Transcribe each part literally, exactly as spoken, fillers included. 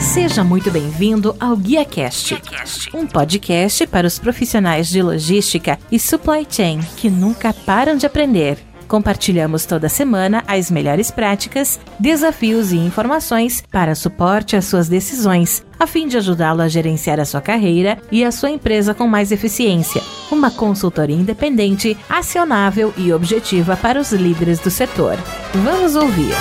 Seja muito bem-vindo ao GuiaCast, um podcast para os profissionais de logística e supply chain que nunca param de aprender. Compartilhamos toda semana as melhores práticas, desafios e informações para suporte às suas decisões, a fim de ajudá-lo a gerenciar a sua carreira e a sua empresa com mais eficiência. Uma consultoria independente, acionável e objetiva para os líderes do setor. Vamos ouvir!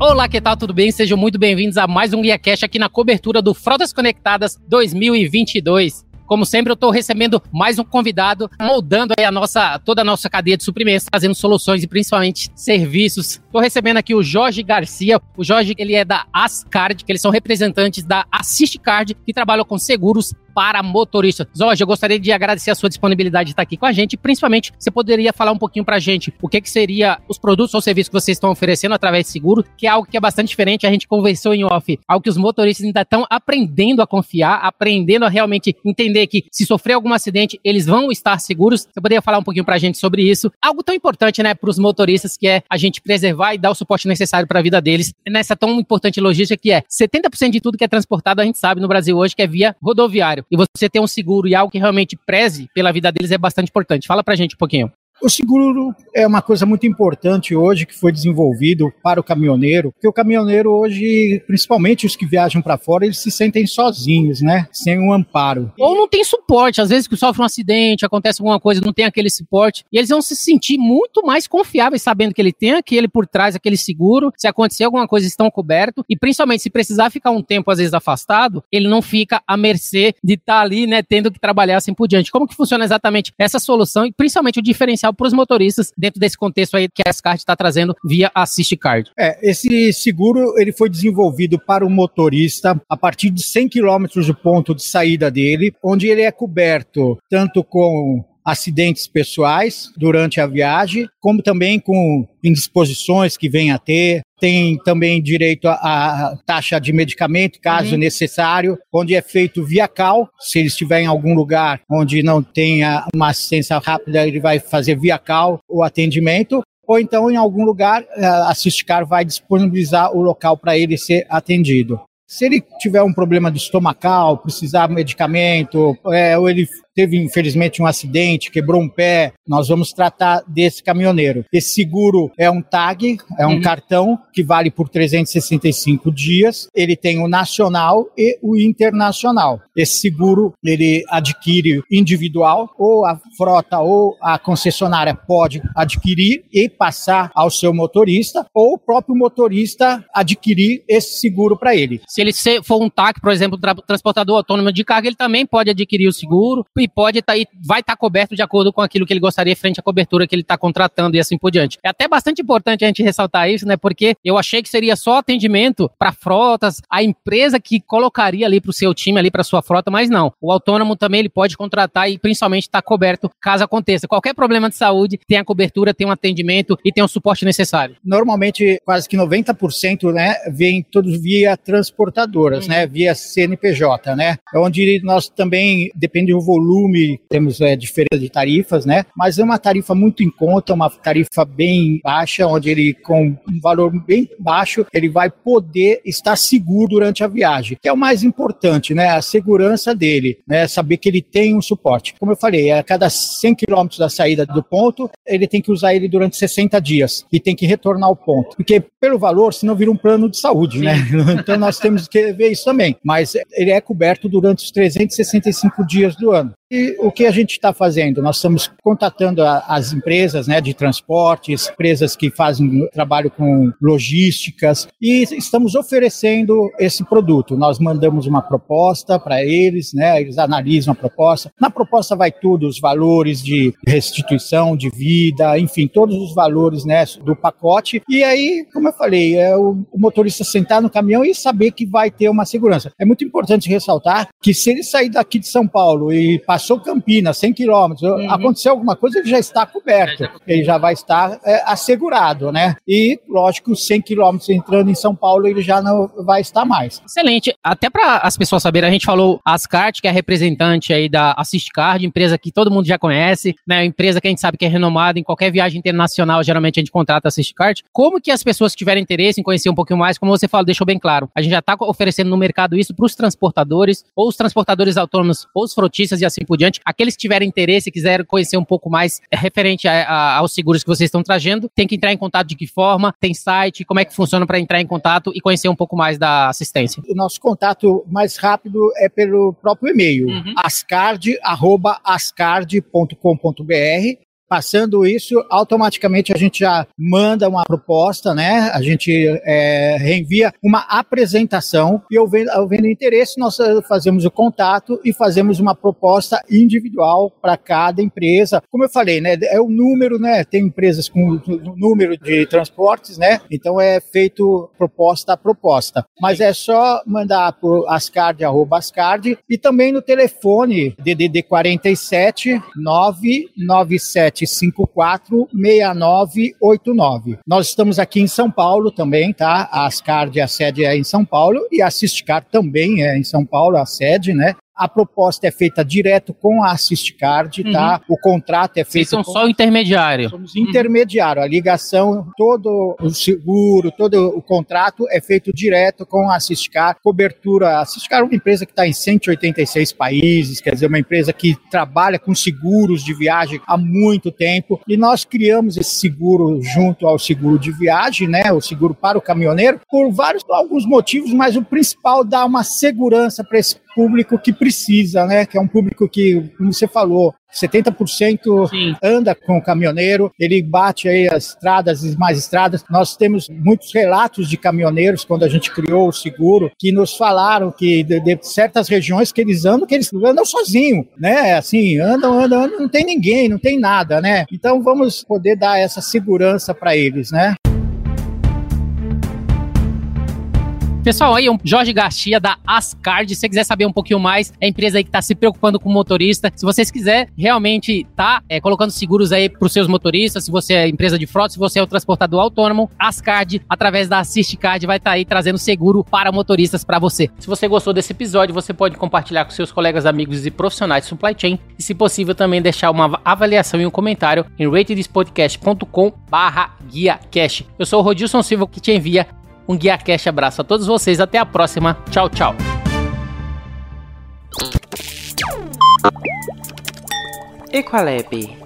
Olá, que tal? Tudo bem? Sejam muito bem-vindos a mais um GuiaCast aqui na cobertura do Frotas Conectadas dois mil e vinte e dois. Como sempre, eu estou recebendo mais um convidado, moldando aí a nossa, toda a nossa cadeia de suprimentos, trazendo soluções e principalmente serviços. Estou recebendo aqui o Jorge Garcia. O Jorge, ele é da Ascard, que eles são representantes da Assist Card, que trabalham com seguros para motoristas. Jorge, eu gostaria de agradecer a sua disponibilidade de estar aqui com a gente. Principalmente, você poderia falar um pouquinho pra gente o que que seria os produtos ou serviços que vocês estão oferecendo através de seguro, que é algo que é bastante diferente, a gente conversou em off, algo que os motoristas ainda estão aprendendo a confiar, aprendendo a realmente entender que se sofrer algum acidente, eles vão estar seguros. Você poderia falar um pouquinho pra gente sobre isso? Algo tão importante, né, pros motoristas, que é a gente preservar e dar o suporte necessário pra vida deles, nessa tão importante logística que é setenta por cento de tudo que é transportado, a gente sabe no Brasil hoje, que é via rodoviária. E você ter um seguro e algo que realmente preze pela vida deles é bastante importante. Fala pra gente um pouquinho. O seguro é uma coisa muito importante hoje que foi desenvolvido para o caminhoneiro, porque o caminhoneiro hoje, principalmente os que viajam para fora, eles se sentem sozinhos, né? Sem um amparo. Ou não tem suporte, às vezes que sofre um acidente, acontece alguma coisa, não tem aquele suporte, e eles vão se sentir muito mais confiáveis sabendo que ele tem aquele por trás, aquele seguro, se acontecer alguma coisa estão cobertos, e principalmente se precisar ficar um tempo, às vezes, afastado, ele não fica à mercê de estar ali, né, tendo que trabalhar assim por diante. Como que funciona exatamente essa solução e principalmente o diferencial para os motoristas dentro desse contexto aí que a Ascard está trazendo via Assist Card? É, esse seguro ele foi desenvolvido para o motorista a partir de cem quilômetros do ponto de saída dele, onde ele é coberto tanto com acidentes pessoais durante a viagem, como também com indisposições que venha a ter. Tem também direito à taxa de medicamento, caso uhum. necessário, onde é feito via cal. Se ele estiver em algum lugar onde não tenha uma assistência rápida, ele vai fazer via cal o atendimento. Ou então, em algum lugar, a Assist Card vai disponibilizar o local para ele ser atendido. Se ele tiver um problema de estomacal, precisar de medicamento, é, ou ele teve, infelizmente, um acidente, quebrou um pé, nós vamos tratar desse caminhoneiro. Esse seguro é um tag, é um uhum. cartão que vale por trezentos e sessenta e cinco dias. Ele tem o nacional e o internacional. Esse seguro, ele adquire individual, ou a frota ou a concessionária pode adquirir e passar ao seu motorista, ou o próprio motorista adquirir esse seguro para ele. Sim. Se ele for um T A C, por exemplo, transportador autônomo de carga, ele também pode adquirir o seguro e pode tá, e vai estar tá coberto de acordo com aquilo que ele gostaria frente à cobertura que ele está contratando e assim por diante. É até bastante importante a gente ressaltar isso, né? Porque eu achei que seria só atendimento para frotas, a empresa que colocaria ali para o seu time, ali para sua frota, mas não. O autônomo também ele pode contratar e principalmente estar tá coberto caso aconteça. Qualquer problema de saúde tem a cobertura, tem um atendimento e tem o suporte necessário. Normalmente, quase que noventa por cento, né, vem todos via transporte. Hum. Né, via C N P J, né, onde nós também, depende do volume, temos é, diferença de tarifas, né, mas é uma tarifa muito em conta, uma tarifa bem baixa, onde ele, com um valor bem baixo, ele vai poder estar seguro durante a viagem, que é o mais importante, né, a segurança dele, né, saber que ele tem um suporte. Como eu falei, a cada cem quilômetros da saída do ponto, ele tem que usar ele durante sessenta dias e tem que retornar ao ponto, porque pelo valor, senão vira um plano de saúde, né, então nós temos que ver isso também, mas ele é coberto durante os trezentos e sessenta e cinco dias do ano. E o que a gente está fazendo? Nós estamos contatando a, as empresas, né, de transportes, empresas que fazem trabalho com logísticas e estamos oferecendo esse produto. Nós mandamos uma proposta para eles, né, eles analisam a proposta. Na proposta vai tudo, os valores de restituição, de vida, enfim, todos os valores, né, do pacote. E aí, como eu falei, é o, o motorista sentar no caminhão e saber que vai ter uma segurança. É muito importante ressaltar que se ele sair daqui de São Paulo e passar passou Campinas, cem quilômetros, uhum. aconteceu alguma coisa, ele já está coberto, ele já vai estar é, assegurado, né? E, lógico, cem quilômetros entrando em São Paulo, ele já não vai estar mais. Excelente. Até para as pessoas saberem, a gente falou a Ascard, que é a representante aí da Assist Card, empresa que todo mundo já conhece, né? Empresa que a gente sabe que é renomada em qualquer viagem internacional, geralmente a gente contrata a Assist Card. Como que as pessoas que tiverem interesse em conhecer um pouquinho mais, como você falou, deixou bem claro, a gente já está oferecendo no mercado isso para os transportadores, ou os transportadores autônomos, ou os frotistas e assim por diante. Aqueles que tiverem interesse e quiserem conhecer um pouco mais referente a, a, aos seguros que vocês estão trazendo, tem que entrar em contato de que forma? Tem site? Como é que funciona para entrar em contato e conhecer um pouco mais da assistência? O nosso contato mais rápido é pelo próprio e-mail, uhum. ascard arroba ascard ponto com ponto br. Passando isso, automaticamente a gente já manda uma proposta, né? A gente é, reenvia uma apresentação e, havendo interesse, nós fazemos o contato e fazemos uma proposta individual para cada empresa. Como eu falei, né? É o número, né? Tem empresas com número de transportes, né? Então é feito proposta a proposta. Mas é só mandar por ascard, arroba ascard, e também no telefone D D D quarenta e sete, nove nove sete cinco quatro seis nove oito nove. Nós estamos aqui em São Paulo também, tá? A Ascard, a sede é em São Paulo, e a Assistcard também é em São Paulo, a sede, né? A proposta é feita direto com a Assist Card, uhum. tá? O contrato é feito... Vocês são com... só o intermediário. Somos intermediário. Uhum. A ligação, todo o seguro, todo o contrato é feito direto com a Assist Card. Cobertura... A Assist Card é uma empresa que está em cento e oitenta e seis países, quer dizer, uma empresa que trabalha com seguros de viagem há muito tempo. E nós criamos esse seguro junto ao seguro de viagem, né? O seguro para o caminhoneiro, por vários, alguns motivos, mas o principal dá uma segurança para esse público que precisa, né? Que é um público que, como você falou, setenta por cento Sim. anda com o caminhoneiro, ele bate aí as estradas e mais estradas. Nós temos muitos relatos de caminhoneiros, quando a gente criou o seguro, que nos falaram que de, de certas regiões que eles andam, que eles andam sozinhos, né? Assim, andam, andam, andam, não tem ninguém, não tem nada, né? Então vamos poder dar essa segurança para eles, né? Pessoal, aí é o Jorge Garcia da Ascard. Se você quiser saber um pouquinho mais, é a empresa aí que está se preocupando com o motorista. Se vocês quiserem realmente tá é, colocando seguros aí para os seus motoristas, se você é empresa de frota, se você é o transportador autônomo, Ascard, através da Assist Card, vai estar tá aí trazendo seguro para motoristas para você. Se você gostou desse episódio, você pode compartilhar com seus colegas, amigos e profissionais de supply chain e, se possível, também deixar uma avaliação e um comentário em rated this podcast ponto com barra guia cash. Eu sou o Rodilson Silva, que te envia um GuiaCast. Abraço a todos vocês, até a próxima. Tchau, tchau. Equalab.